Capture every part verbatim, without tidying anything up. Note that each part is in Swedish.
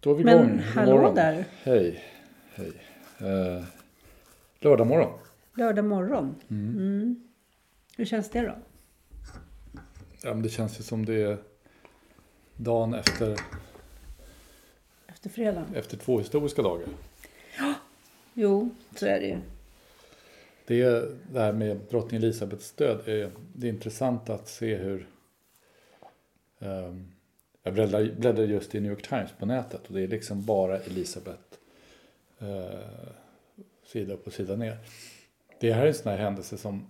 Då är vi igång. Men hallå där. Hej, hej. Eh, lördag morgon. Lördag morgon. Mm. Mm. Hur känns det då? Ja, men det känns ju som det är dagen efter... Efter fredag. Efter två historiska dagar. Ja, jo, så är det ju. Det, är, det här med drottning Elisabeths död, är, det är intressant att se hur... Um, jag bläddrar, bläddrar just i New York Times på nätet och det är liksom bara Elisabeth eh, sida upp och sida ner. Det här är en sån här händelse som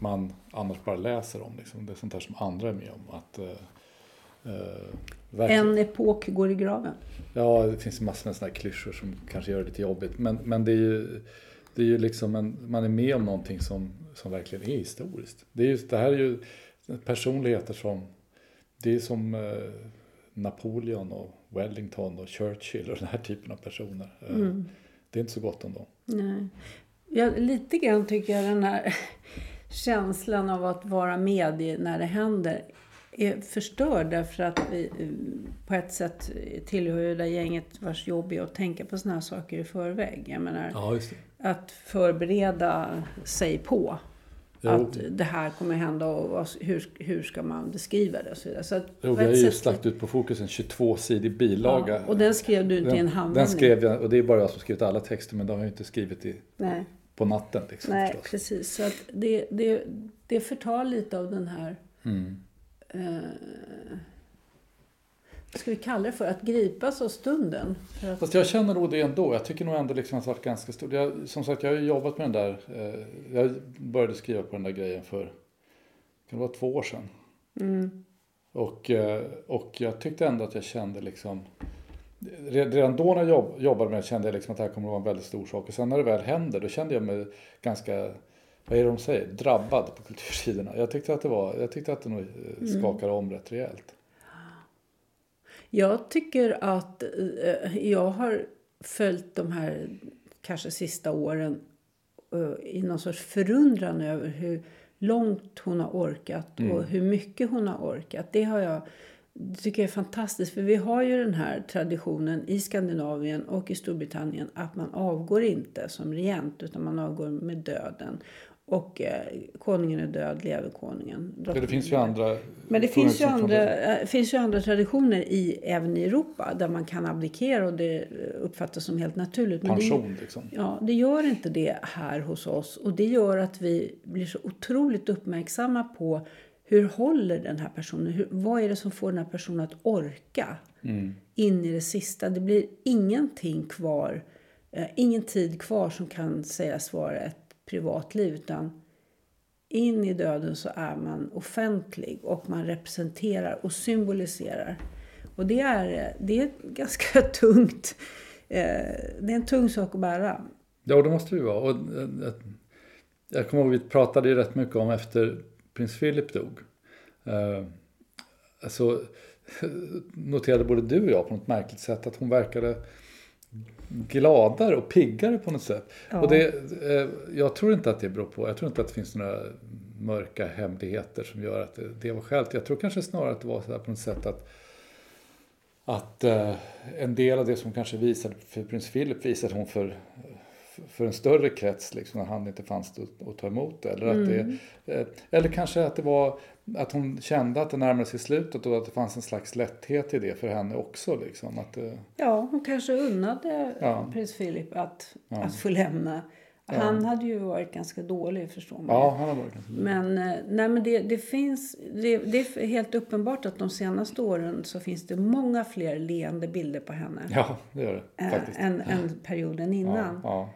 man annars bara läser om. Liksom. Det är sånt här som andra är med om. Att... Eh, Verkligen. En epok går i graven. Ja, det finns massor med sådana här klyschor som kanske gör det lite jobbigt. Men, men det är ju, det är ju liksom en, man är med om någonting som, som verkligen är historiskt. Det, är just, det här är ju personligheter som, det är som eh, Napoleon och Wellington och Churchill och den här typen av personer. Mm. Eh, det är inte så gott om dem. Nej. Ja, lite grann tycker jag den här känslan av att vara med när det händer är förstörd, därför att vi på ett sätt tillhör ju det gänget vars jobb är att tänka på såna här saker i förväg. Jag menar, ja, just det. Att förbereda sig på jo. Att det här kommer hända och hur, hur ska man beskriva det och så vidare. Så att jo, vi har ju sätt... lagt ut på Fokus en tjugotvåsidig bilaga. Ja, och den skrev du inte den, i en handling. Den skrev jag, och det är bara jag som skrivit alla texter, men de har ju inte skrivit i, på natten. Liksom, nej, förstås. Precis. Så att det, det, det förtar lite av den här... Mm. Uh, ska vi kalla det för att gripas av stunden? För att... Fast jag känner nog det ändå. Jag tycker nog ändå liksom att det har varit ganska stort. Jag, som sagt, jag har jobbat med den där. Eh, jag började skriva på den där grejen för kan det vara två år sedan. Mm. Och, eh, och jag tyckte ändå att jag kände liksom... Redan då när jag jobb, jobbade med det kände jag liksom att det här kommer att vara en väldigt stor sak. Och sen när det väl händer, då kände jag mig ganska... Vad är det de säger? Drabbad på kultursidorna. Jag tyckte att det var, jag tyckte att det nog skakade om rätt rejält. Jag tycker att jag har följt de här kanske sista åren i någon sorts förundran över hur långt hon har orkat och mm. hur mycket hon har orkat. Det har jag, det tycker jag är fantastiskt, för vi har ju den här traditionen i Skandinavien och i Storbritannien att man avgår inte som regent utan man avgår med döden. Och eh, konungen är död, lever konungen. Ja, det finns ju andra... Men det finns ju andra, äh, finns ju andra traditioner i, även i Europa där man kan abdikera och det uppfattas som helt naturligt. Men pension det, liksom. Ja, det gör inte det här hos oss. Och det gör att vi blir så otroligt uppmärksamma på hur håller den här personen? Hur, vad är det som får den här personen att orka mm. in i det sista? Det blir ingenting kvar, eh, ingen tid kvar som kan sägas vara ett privatliv, utan in i döden så är man offentlig och man representerar och symboliserar. Och det är, det är ganska tungt. Eh, det är en tung sak att bära. Ja, det måste det vara. Och jag kommer ihåg att vi pratade ju rätt mycket om efter prins Philip dog. Alltså noterade både du och jag på något märkligt sätt att hon verkade gladare och piggare på något sätt. Ja. Och det, jag tror inte att det beror på, jag tror inte att det finns några mörka hemligheter som gör att det, det var skälet. Jag tror kanske snarare att det var så där på något sätt att att eh, en del av det som kanske visade för prins Philip visade hon för, för en större krets liksom, när han inte fanns att, att ta emot det. Eller, att mm. det, eh, eller kanske att det var att hon kände att det närmade sig slutet och att det fanns en slags lätthet i det för henne också. Liksom, att, eh, ja, hon kanske unnade ja. prins Philip att, ja. att få lämna. Han ja. hade ju varit ganska dålig, förstår man. Ja, han hade varit ganska dålig. Men, nej, men det, det finns, det, det är helt uppenbart att de senaste åren så finns det många fler leende bilder på henne. Ja, det gör det, faktiskt. Än, ja. än perioden innan. Ja, ja.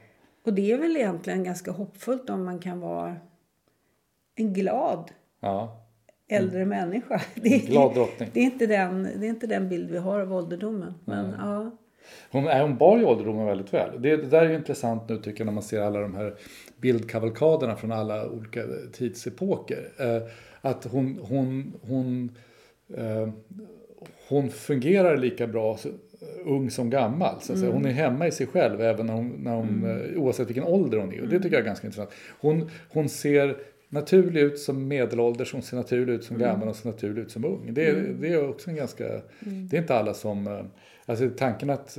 Och det är väl egentligen ganska hoppfullt om man kan vara en glad ja. äldre mm. människa. Det är, en glad drottning. Det är, inte den, det är inte den bild vi har av ålderdomen, men mm. ja. Hon, är, hon bar ju ålderdomen väldigt väl. Det, det där är ju intressant nu tycker jag när man ser alla de här bildkavalkaderna från alla olika tidsepoker. Eh, att hon, hon, hon, eh, hon fungerar lika bra så, ung som gammal. Så att mm. säga. Hon är hemma i sig själv även när hon, när hon, mm. oavsett vilken ålder hon är. Och det tycker jag är ganska intressant. Hon, hon ser naturlig ut som medelålders, hon ser naturlig ut som gammal mm. och ser naturlig ut som ung. Det, mm. det är också en ganska... Mm. Det är inte alla som... Alltså tanken att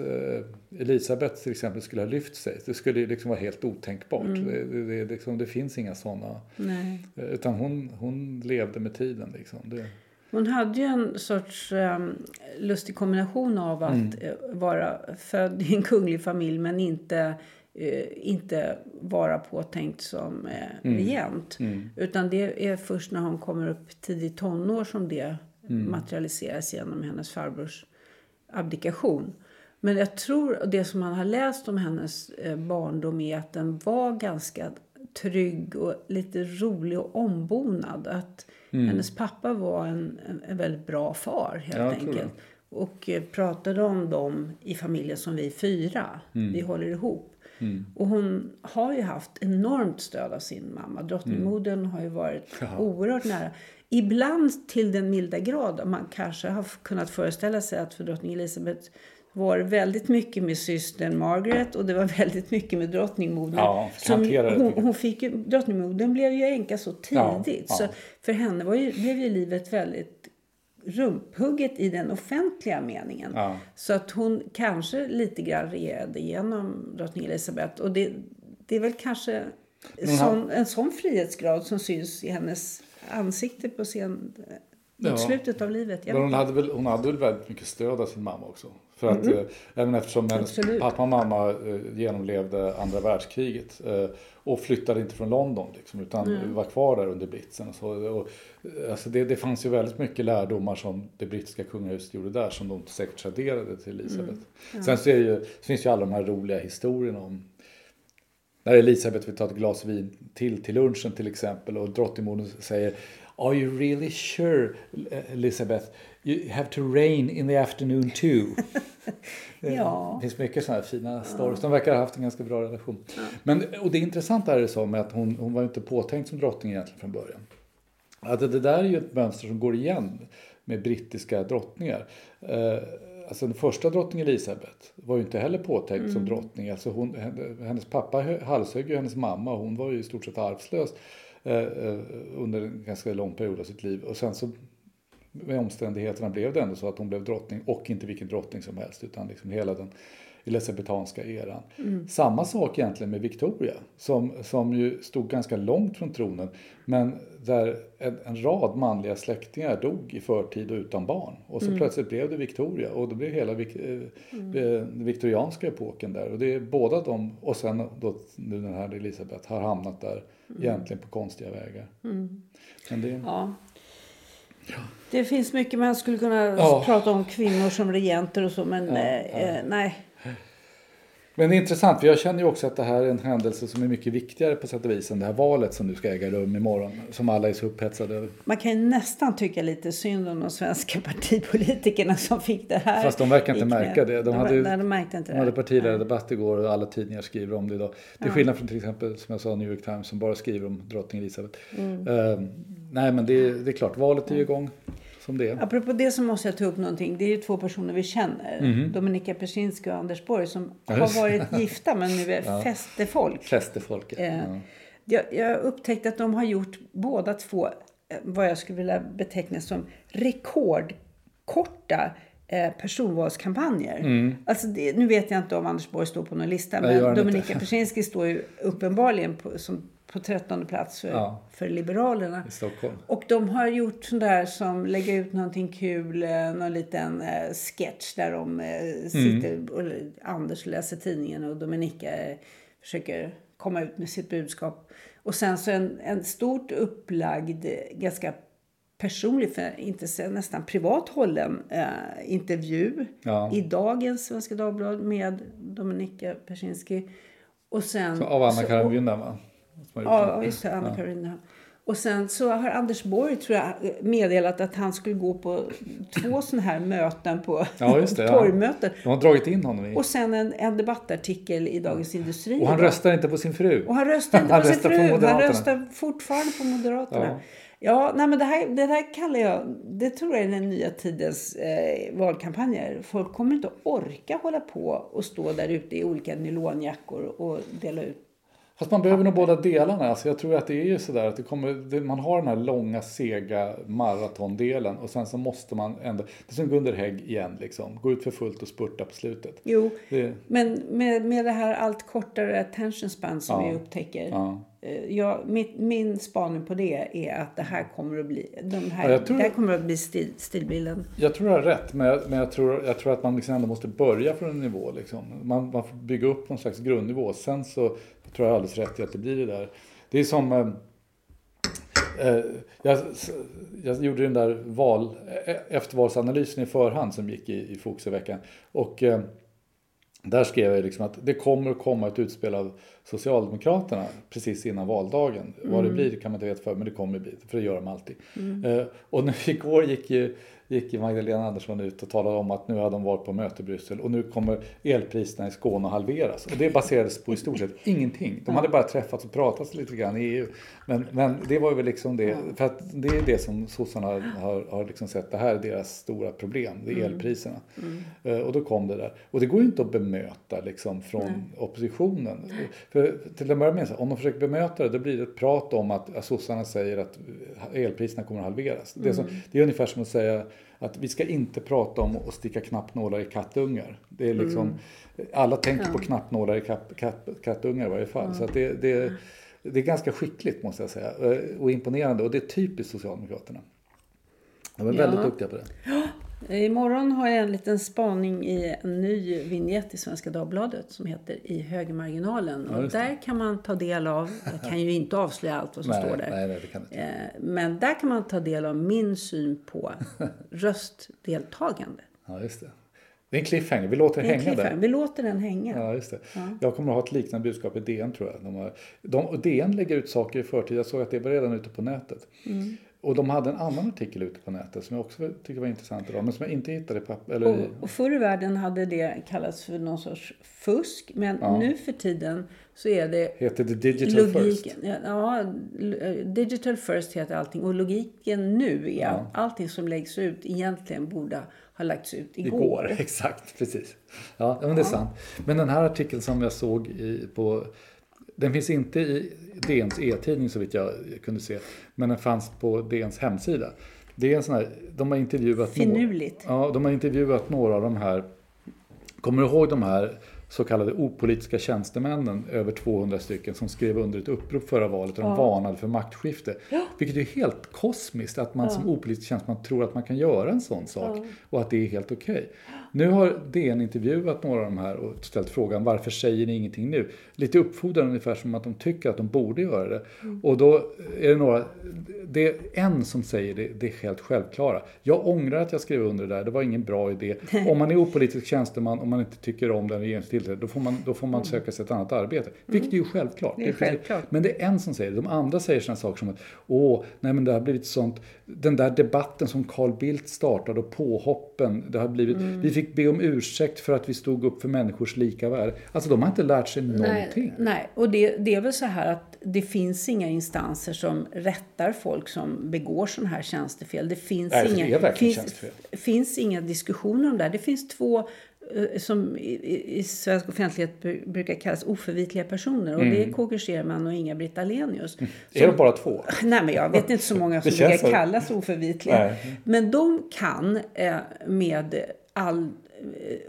Elisabeth till exempel skulle ha lyft sig, det skulle liksom vara helt otänkbart. Mm. Det, det, det, liksom, det finns inga sådana. Nej. Utan hon, hon levde med tiden. Liksom. Det... Hon hade ju en sorts um, lustig kombination av att mm. vara född i en kunglig familj men inte... inte vara påtänkt som mm. regent. Mm. Utan det är först när hon kommer upp tidigt tonår som det mm. materialiseras genom hennes farbrors abdikation. Men jag tror det som man har läst om hennes barndom är att den var ganska trygg och lite rolig och ombonad. Att mm. hennes pappa var en, en väldigt bra far helt ja, enkelt. Och pratade om dem i familjen som vi fyra. Mm. Vi håller ihop. Mm. Och hon har ju haft enormt stöd av sin mamma. Drottningmodern mm. har ju varit ja. oerhört nära. Ibland till den milda grad. Man kanske har kunnat föreställa sig att för drottning Elisabeth var väldigt mycket med systern Margaret. Och det var väldigt mycket med drottningmodern. Ja, som hon, hon fick ju, drottningmodern blev ju änka så tidigt. Ja, ja. Så för henne var ju, blev ju livet väldigt rumphugget i den offentliga meningen. Ja. Så att hon kanske lite grann regerade genom drottning Elisabeth. Och det, det är väl kanske hon... sån, en sån frihetsgrad som syns i hennes ansikte på sen, ja. slutet av livet. Men hon hade, väl, hon hade väl väldigt mycket stöd av sin mamma också. För att, mm. eh, även eftersom hennes pappa och mamma eh, genomlevde andra världskriget eh, och flyttade inte från London liksom, utan mm. var kvar där under britsen. Och så, och, alltså det, det fanns ju väldigt mycket lärdomar som det brittiska kungahuset gjorde där som de säkert traderade till Elisabeth. Mm. Ja. Sen så är ju, så finns ju alla de här roliga historierna om när Elisabeth vill ta ett glas vin till till lunchen till exempel och drottningmodern säger: "Are you really sure, Elisabeth? You have to rain in the afternoon too." Ja. Det finns mycket sådana här fina stories. De verkar ha haft en ganska bra relation. Ja. Men, och det intressanta är det så med att hon, hon var inte påtänkt som drottning egentligen från början. Att det där är ju ett mönster som går igen med brittiska drottningar. Alltså den första drottning Elisabeth var ju inte heller påtänkt mm. som drottning. Alltså hon, hennes pappa halshögg ju hennes mamma och hon var ju i stort sett arvslös under en ganska lång period av sitt liv. Och sen så med omständigheterna blev det ändå så att hon blev drottning och inte vilken drottning som helst utan liksom hela den elisabetanska eran. Mm. Samma sak egentligen med Victoria som, som ju stod ganska långt från tronen men där en, en rad manliga släktingar dog i förtid och utan barn. Och så mm. plötsligt blev det Victoria och då blev hela eh, mm. viktorianska epoken där och det är båda de och sen då nu den här Elisabeth har hamnat där mm. egentligen på konstiga vägar. Mm. Men det, ja. Ja. Det finns mycket man skulle kunna ja. prata om kvinnor som regenter och så men ja, ja. Eh, nej. Men det är intressant, för jag känner ju också att det här är en händelse som är mycket viktigare på sätt och vis än det här valet som nu ska äga rum imorgon, som alla är så upphetsade över. Man kan ju nästan tycka lite synd om de svenska partipolitikerna som fick det här. Fast de verkar inte märka det. De hade, nej, de märkte inte de hade partiledardebatt igår och alla tidningar skriver om det idag. Det är skillnad från till exempel, som jag sa, New York Times som bara skriver om drottning Elisabeth. Mm. Uh, nej, men det, det är klart, valet är ju igång. Det. Apropå det så måste jag ta upp någonting. Det är ju två personer vi känner. Mm. Dominika Persinski och Anders Borg som har varit gifta men nu är ja. fästefolk. Fästefolk, ja. Eh, jag, jag upptäckte att de har gjort båda två vad jag skulle vilja beteckna som rekordkorta eh, personvalskampanjer. Mm. Alltså det, nu vet jag inte om Anders Borg står på någon lista, nej, men Dominika Persinski står ju uppenbarligen på, som på trettonde plats för, ja. för Liberalerna. I Stockholm. Och de har gjort sånt där som lägger ut någonting kul. Någon liten eh, sketch där de eh, sitter mm. och Anders läser tidningen och Dominika eh, försöker komma ut med sitt budskap. Och sen så en, en stort upplagd, ganska personlig, för inte nästan privat hållen eh, intervju ja. i dagens Svenska Dagblad med Dominika Persinski. Och sen, så av Anna Karin Gundemann. Ja, just det, Anna Karin. Ja. Och sen så har Anders Borg, tror jag, meddelat att han skulle gå på två sådana här möten på ja, just det, torgmöten. Ja. De har dragit in honom i. Och sen en, en debattartikel i Dagens Industri. Och han röstar inte på sin fru. Och han röstar inte han på röstar sin fru. Han röstar fortfarande på Moderaterna. Ja. Ja, nej, men det här, det här kallar jag, det tror jag är den nya tidens eh, valkampanjer. Folk kommer inte att orka hålla på och stå där ute i olika nylonjackor och dela ut. Fast man behöver nog båda delarna. Alltså jag tror att det är ju sådär att det kommer, det, man har den här långa, sega maratondelen. Och sen så måste man ändå, det är som Gunder Hägg igen liksom. Gå ut för fullt och spurta på slutet. Jo, det, men med, med det här allt kortare attention span som ja, vi upptäcker. Ja. Ja, mitt, min spaning på det är att det här kommer att bli, de här, ja, tror, det här kommer att bli stil, stilbilden. Jag tror jag har rätt, men jag, men jag, tror, jag tror att man liksom ändå måste börja från en nivå. Liksom. Man, man får bygga upp någon slags grundnivå. Sen så tror jag alldeles rätt i att det blir det där. Det är som eh, eh, jag, jag gjorde den där val, eftervalsanalysen i förhand som gick i, i Fokus i veckan. Och eh, där skrev jag liksom att det kommer att komma ett utspel av Socialdemokraterna precis innan valdagen. Mm. Vad det blir kan man inte veta för, men det kommer att bli, för det gör de alltid. Mm. Eh, och nu igår gick ju gick Magdalena Andersson ut och talade om att nu hade de varit på möte i Bryssel och nu kommer elpriserna i Skåne att halveras. Och det baserades på i stort sett ingenting. De hade bara träffats och pratat lite grann i E U. Men, men det var ju liksom det, för att det är det som sossarna har, har, har liksom sett, det här är deras stora problem, det är elpriserna. Mm. Mm. Och då kom det där. Och det går ju inte att bemöta liksom från Nej. oppositionen. För till att börja med, om de försöker bemöta det, då blir det ett prat om att sossarna säger att elpriserna kommer att halveras. Mm. Det, är som, det är ungefär som att säga att vi ska inte prata om att sticka knappnålar i kattungar. Det är liksom, mm. alla tänker ja. på knappnålar i katt, katt, kattungar i varje fall. Mm. Så att det, det, det är ganska skickligt, måste jag säga. Och imponerande. Och det är typiskt Socialdemokraterna. De är ja. väldigt duktiga på det. Imorgon har jag en liten spaning i en ny vignett i Svenska Dagbladet som heter I högermarginalen. Och ja, där kan man ta del av, jag kan ju inte avslöja allt vad som nej, står där. Nej, nej, det kan inte. Men där kan man ta del av min syn på röstdeltagande. Ja, just det. Det är en cliffhanger, vi låter den hänga där. Vi låter den hänga. Ja, just det. Ja. Jag kommer att ha ett liknande budskap i D N, tror jag. De har, de, D N lägger ut saker i förtid, jag såg att det var redan ute på nätet. Mm. Och de hade en annan artikel ute på nätet som jag också tyckte var intressant idag, men som jag inte hittade i papper. Eller... Och, och förr i världen hade det kallats för någon sorts fusk, men ja. nu för tiden så är det... Heter det digital logiken, first? Ja, digital first heter allting. Och logiken nu är ja. att allting som läggs ut egentligen borde ha lagts ut igår. Igår, exakt, precis. Ja, men det är ja. sant. Men den här artikeln som jag såg i, på... Den finns inte i D Ns e-tidning så vitt jag kunde se. Men den fanns på D Ns hemsida. Det är en sån här, de har intervjuat... Finurligt. Några, ja, de har intervjuat några av de här... Kommer du ihåg de här så kallade opolitiska tjänstemännen? Över tvåhundra stycken som skrev under ett upprop förra valet. Och de ja. varnade för maktskifte. Ja. Vilket är helt kosmiskt att man ja. som opolitisk tjänsteman tror att man kan göra en sån sak. Ja. Och att det är helt okej. Okay. Nu har D N intervjuat några av de här och ställt frågan, varför säger ni ingenting nu? Lite uppfordrande, ungefär som att de tycker att de borde göra det. Mm. Och då är det några, det är en som säger det, det är helt självklara. Jag ångrar att jag skrev under det där, det var ingen bra idé. Om man är opolitisk tjänsteman, om man inte tycker om den regeringstillträdet, då får man, då får man söka sig ett annat arbete. Vilket mm. är ju självklart. Det är självklart. Men det är en som säger det. De andra säger sådana saker som att, åh, nej men det har blivit sånt, den där debatten som Carl Bildt startade och påhoppen, det har blivit, mm. vi fick be om ursäkt för att vi stod upp för människors lika värde. Alltså de har inte lärt sig någonting. Nej, nej. Och det, det är väl så här att det finns inga instanser som rättar folk som begår sådana här tjänstefel. Det finns, nej, inga, det är verkligen tjänstefel. Finns inga diskussioner om det. Det finns två som i svensk offentlighet brukar kallas oförvitliga personer. Och mm. det är Kaj Sjöman och Inga-Britt Ahlenius. Mm. Som, är det bara två? Nej, men jag vet inte så många som brukar så... kallas oförvitliga. Nej. Men de kan eh, med all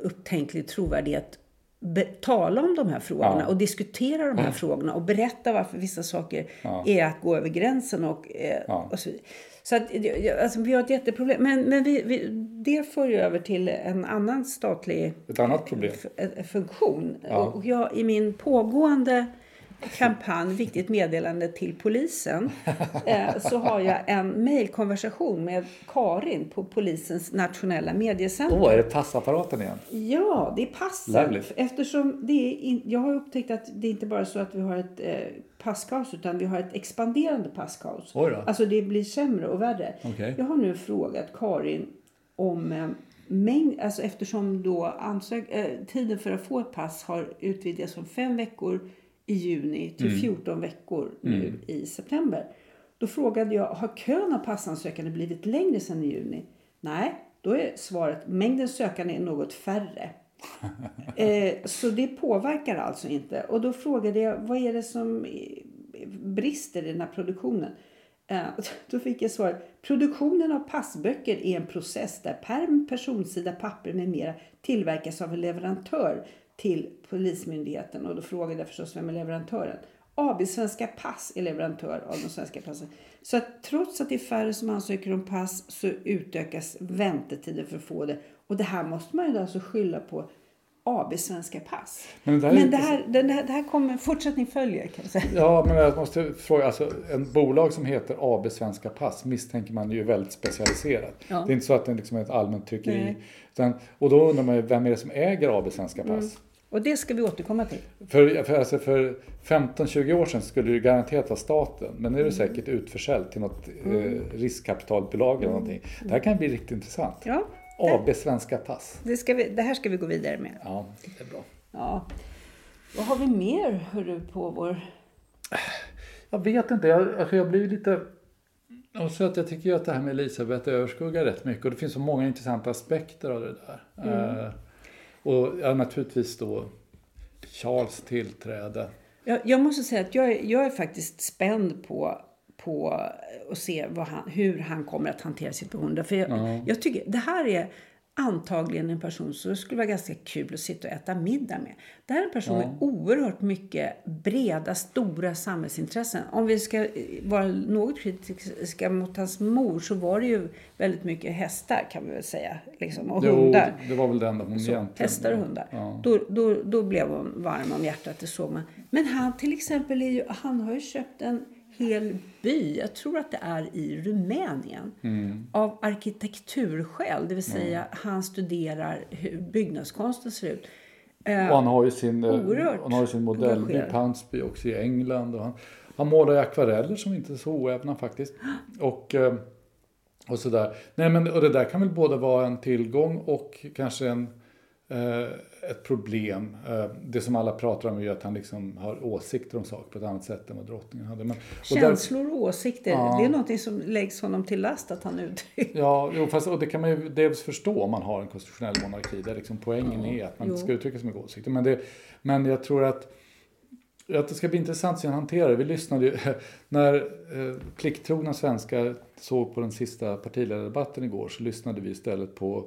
upptänklig trovärdighet be- tala om de här frågorna, ja. Och diskutera de här mm. frågorna och berätta varför vissa saker ja. är att gå över gränsen och, eh, ja. och så vidare. Så att, alltså, vi har ett jätteproblem. Men, men vi, vi, det för ju över till en annan statlig ett annat problem. F- funktion. Ja. Och jag, i min pågående kampanj, viktigt meddelande till polisen, eh, så har jag en mejlkonversation med Karin på polisens nationella mediecentrum. Åh, oh, är det passapparaten igen? Ja, det är passen. Eftersom det är in, jag har upptäckt att det inte bara är så att vi har ett... Eh, passkaos, utan vi har ett expanderande passkaos. Alltså det blir sämre och värre. Okay. Jag har nu frågat Karin om eh, mängd, alltså eftersom då ansök, eh, tiden för att få ett pass har utvidgats från fem veckor i juni till mm. fjorton veckor nu mm. i september. Då frågade jag, har kön av passansökande blivit längre sedan i juni? Nej, då är svaret, mängden sökande är något färre. eh, så det påverkar alltså inte. Och då frågade jag, vad är det som brister i den här produktionen? Eh, då fick jag svar, produktionen av passböcker är en process där perm, personsida, papper med mera tillverkas av en leverantör till polismyndigheten. Och då frågade jag förstås, vem är leverantören? A B Svenska Pass är leverantör av de svenska passen. Så att trots att det är färre som ansöker om pass så utökas väntetiden för att få det. Och det här måste man ju alltså skylla på A B Svenska Pass. Men det här, men det här, det här, det här kommer fortsättning följer kan jag säga. Ja, men jag måste fråga, alltså en bolag som heter A B Svenska Pass misstänker man ju är väldigt specialiserat. Ja. Det är inte så att det liksom är ett allmänt tryckeri. Utan, och då undrar man ju, vem är det som äger A B Svenska Pass? Mm. Och det ska vi återkomma till. För, för, alltså för femton tjugo år sedan skulle det garanterat vara staten. Men nu är det mm. säkert utförsällt till något mm. eh, riskkapitalbolag eller någonting. Det här kan bli riktigt intressant. Ja. A B Svenska Pass. Det, ska vi, det här ska vi gå vidare med. Ja, det är bra. Ja. Vad har vi mer, hörru, på vår... Jag vet inte. Jag, alltså jag blir lite... Och så att jag tycker att det här med Elisabeth överskuggar rätt mycket. Och det finns så många intressanta aspekter av det där. Mm. Eh, och ja, naturligtvis då Charles tillträde. Jag, jag måste säga att jag, jag är faktiskt spänd på... på och se vad han, hur han kommer att hantera situationen. För jag, mm. jag tycker det här är antagligen en person som skulle vara ganska kul att sitta och äta middag med. Det här är en person mm. med oerhört mycket breda, stora samhällsintressen. Om vi ska vara något kritiska mot hans mor så var det ju väldigt mycket hästar kan vi väl säga. Liksom, och jo, hundar. Det var väl det enda hon så, egentligen. Hästar och hundar. Ja. Då, då, då blev hon varm om hjärtat, det såg man. Men han till exempel är ju, han har ju köpt en hel by, jag tror att det är i Rumänien, mm. av arkitekturskäl, det vill säga mm. han studerar hur byggnadskonsten ser ut. Och han har ju sin, han har ju sin modellby, Pansby också i England. Och han, han målar ju akvareller som inte är så oävna faktiskt. Och, och sådär. Nej, men, och det där kan väl både vara en tillgång och kanske en ett problem. Det som alla pratar om är att han liksom har åsikter om saker på ett annat sätt än vad drottningen hade. Men, känslor och, där, och åsikter, ja, det är något som läggs honom till last att han uttrycker. Ja, jo, fast, och det kan man ju dels förstå om man har en konstitutionell monarki där liksom poängen ja. är att man inte ska uttrycka så mycket åsikter. Men, det, men jag tror att att det ska bli intressant att hantera det. Vi lyssnade ju när plikttrogna svenskar såg på den sista partiledardebatten igår, så lyssnade vi istället på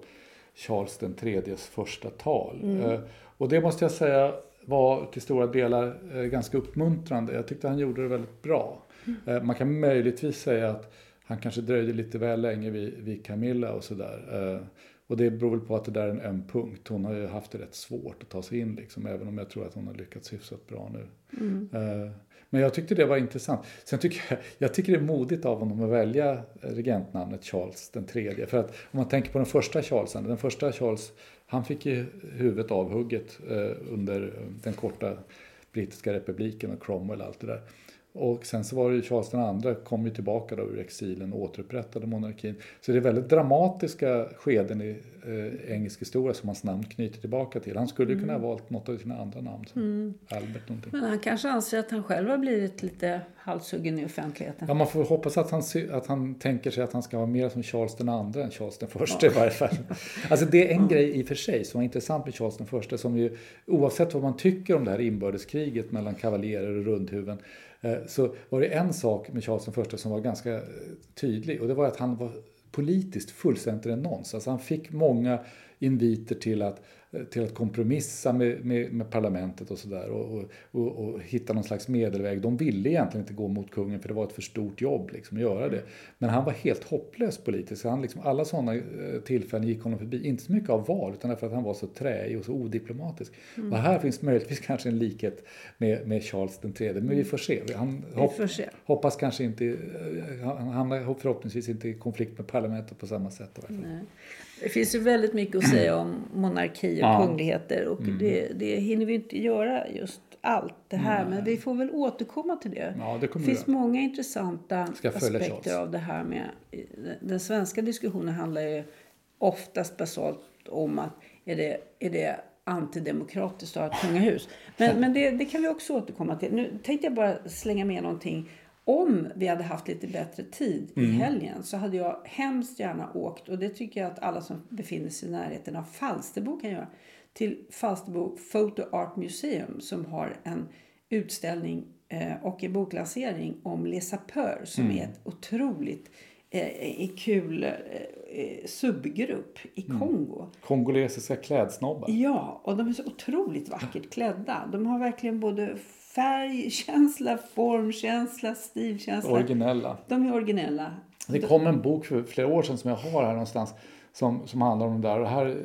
Charles den tredjes första tal. Mm. Eh, och det måste jag säga var till stora delar eh, ganska uppmuntrande. Jag tyckte han gjorde det väldigt bra. Mm. Eh, man kan möjligtvis säga att han kanske dröjde lite väl länge vid, vid Camilla och sådär. Eh, Och det beror väl på att det där är en öm punkt. Hon har ju haft det rätt svårt att ta sig in. Liksom, även om jag tror att hon har lyckats hyfsat bra nu. Mm. Uh, men jag tyckte det var intressant. Sen tycker jag, jag tycker det är modigt av honom att välja regentnamnet Charles den tredje. För att om man tänker på den första Charlesen. Den första Charles, han fick ju huvudet avhugget uh, under den korta brittiska republiken och Cromwell och allt det där. Och sen så var det ju Charles den andra kom ju tillbaka då ur exilen och återupprättade monarkin. Så det är väldigt dramatiska skeden i eh, engelsk historia som hans namn knyter tillbaka till. Han skulle ju mm. kunna ha valt något av sina andra namn som mm. Albert någonting. Men han kanske anser att han själv har blivit lite halshuggen i offentligheten. Ja, man får hoppas att han, att han tänker sig att han ska vara mer som Charles den andra än Charles den första ja. i varje fall. Alltså det är en ja. grej i och för sig som var intressant med Charles den första som ju oavsett vad man tycker om det här inbördeskriget mellan kavaljerer och rundhuven så var det en sak med Charles den första som var ganska tydlig och det var att han var politiskt fullständigt renons. Alltså han fick många inviter till att, till att kompromissa med, med, med parlamentet och sådär och, och, och hitta någon slags medelväg. De ville egentligen inte gå mot kungen för det var ett för stort jobb liksom, att göra det. Men han var helt hopplös politiskt. Han liksom, alla sådana tillfällen gick honom förbi. Inte så mycket av val utan därför att han var så träig och så odiplomatisk. Mm. Och här finns möjligtvis kanske en likhet med, med Charles den tredje. Men vi får se. Han hopp, vi får se. Hoppas kanske inte, han hamnar förhoppningsvis inte i konflikt med parlamentet på samma sätt. Nej. Det finns ju väldigt mycket att säga om monarki och ja. kungligheter och mm. det, det hinner vi inte göra just allt det här. Nej. Men vi får väl återkomma till det. Ja, det kommer finns många intressanta aspekter av det här med. Den svenska diskussionen handlar ju oftast basalt om att är det, är det antidemokratiskt att ha ett kungahus. Men, men det, det kan vi också återkomma till. Nu tänkte jag bara slänga med någonting. Om vi hade haft lite bättre tid mm. i helgen så hade jag hemskt gärna åkt. Och det tycker jag att alla som befinner sig i närheten av Falsterbo kan göra. Till Falsterbo Photo Art Museum som har en utställning eh, och en boklansering om Les Sapeurs. Som mm. är ett otroligt eh, kul eh, subgrupp i Kongo. Mm. Kongolesiska klädsnobbar. Ja, och de är så otroligt vackert klädda. De har verkligen både färgkänsla, formkänsla, stilkänsla. Originella. De är originella. Det kom en bok för flera år sedan som jag har här någonstans som, som handlar om det där. Och här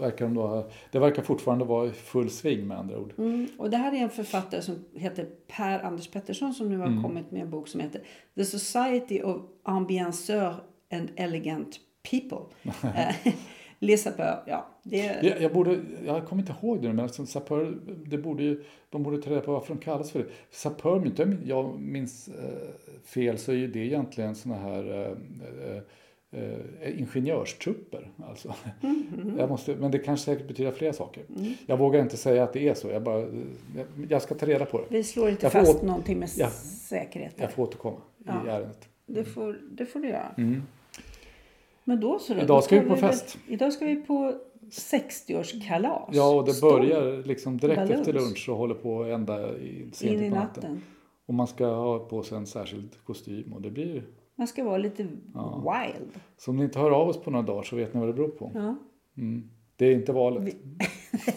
verkar de då, det verkar fortfarande vara full sving med andra ord. Mm. Och det här är en författare som heter Per Anders Pettersson som nu har mm. kommit med en bok som heter The Society of Ambienceurs and Elegant People. Les Sapeurs, ja. Det... Jag, jag, borde, jag kommer inte ihåg det nu, men liksom Sapeur, det borde ju, de borde ta reda på varför de kallas för det. Sapeur, inte jag minns eh, fel så är ju det egentligen såna här eh, eh, ingenjörstrupper. Alltså. Mm, mm, jag måste, men det kanske säkert betyder fler saker. Mm. Jag vågar inte säga att det är så, jag, bara, jag, jag ska ta reda på det. Vi slår inte jag fast åt... någonting med ja. säkerhet. Jag får återkomma ja. i ärendet. Mm. Det, får, det får du göra. Mm. Men då så då, idag ska då vi på vi, fest. Idag ska vi på sextioårskalas. Ja, och det Stor. börjar liksom direkt Balans. efter lunch och håller på ända i, sent in i natten. natten. Och man ska ha på sig en särskild kostym och det blir... Man ska vara lite ja. wild. Så om ni inte hör av oss på några dagar så vet ni vad det beror på. Ja. Mm. Det är inte valet. Vi...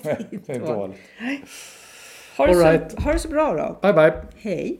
det är inte, det är inte valet. Ha det, så, right. ha det så bra då. Bye bye. Hej.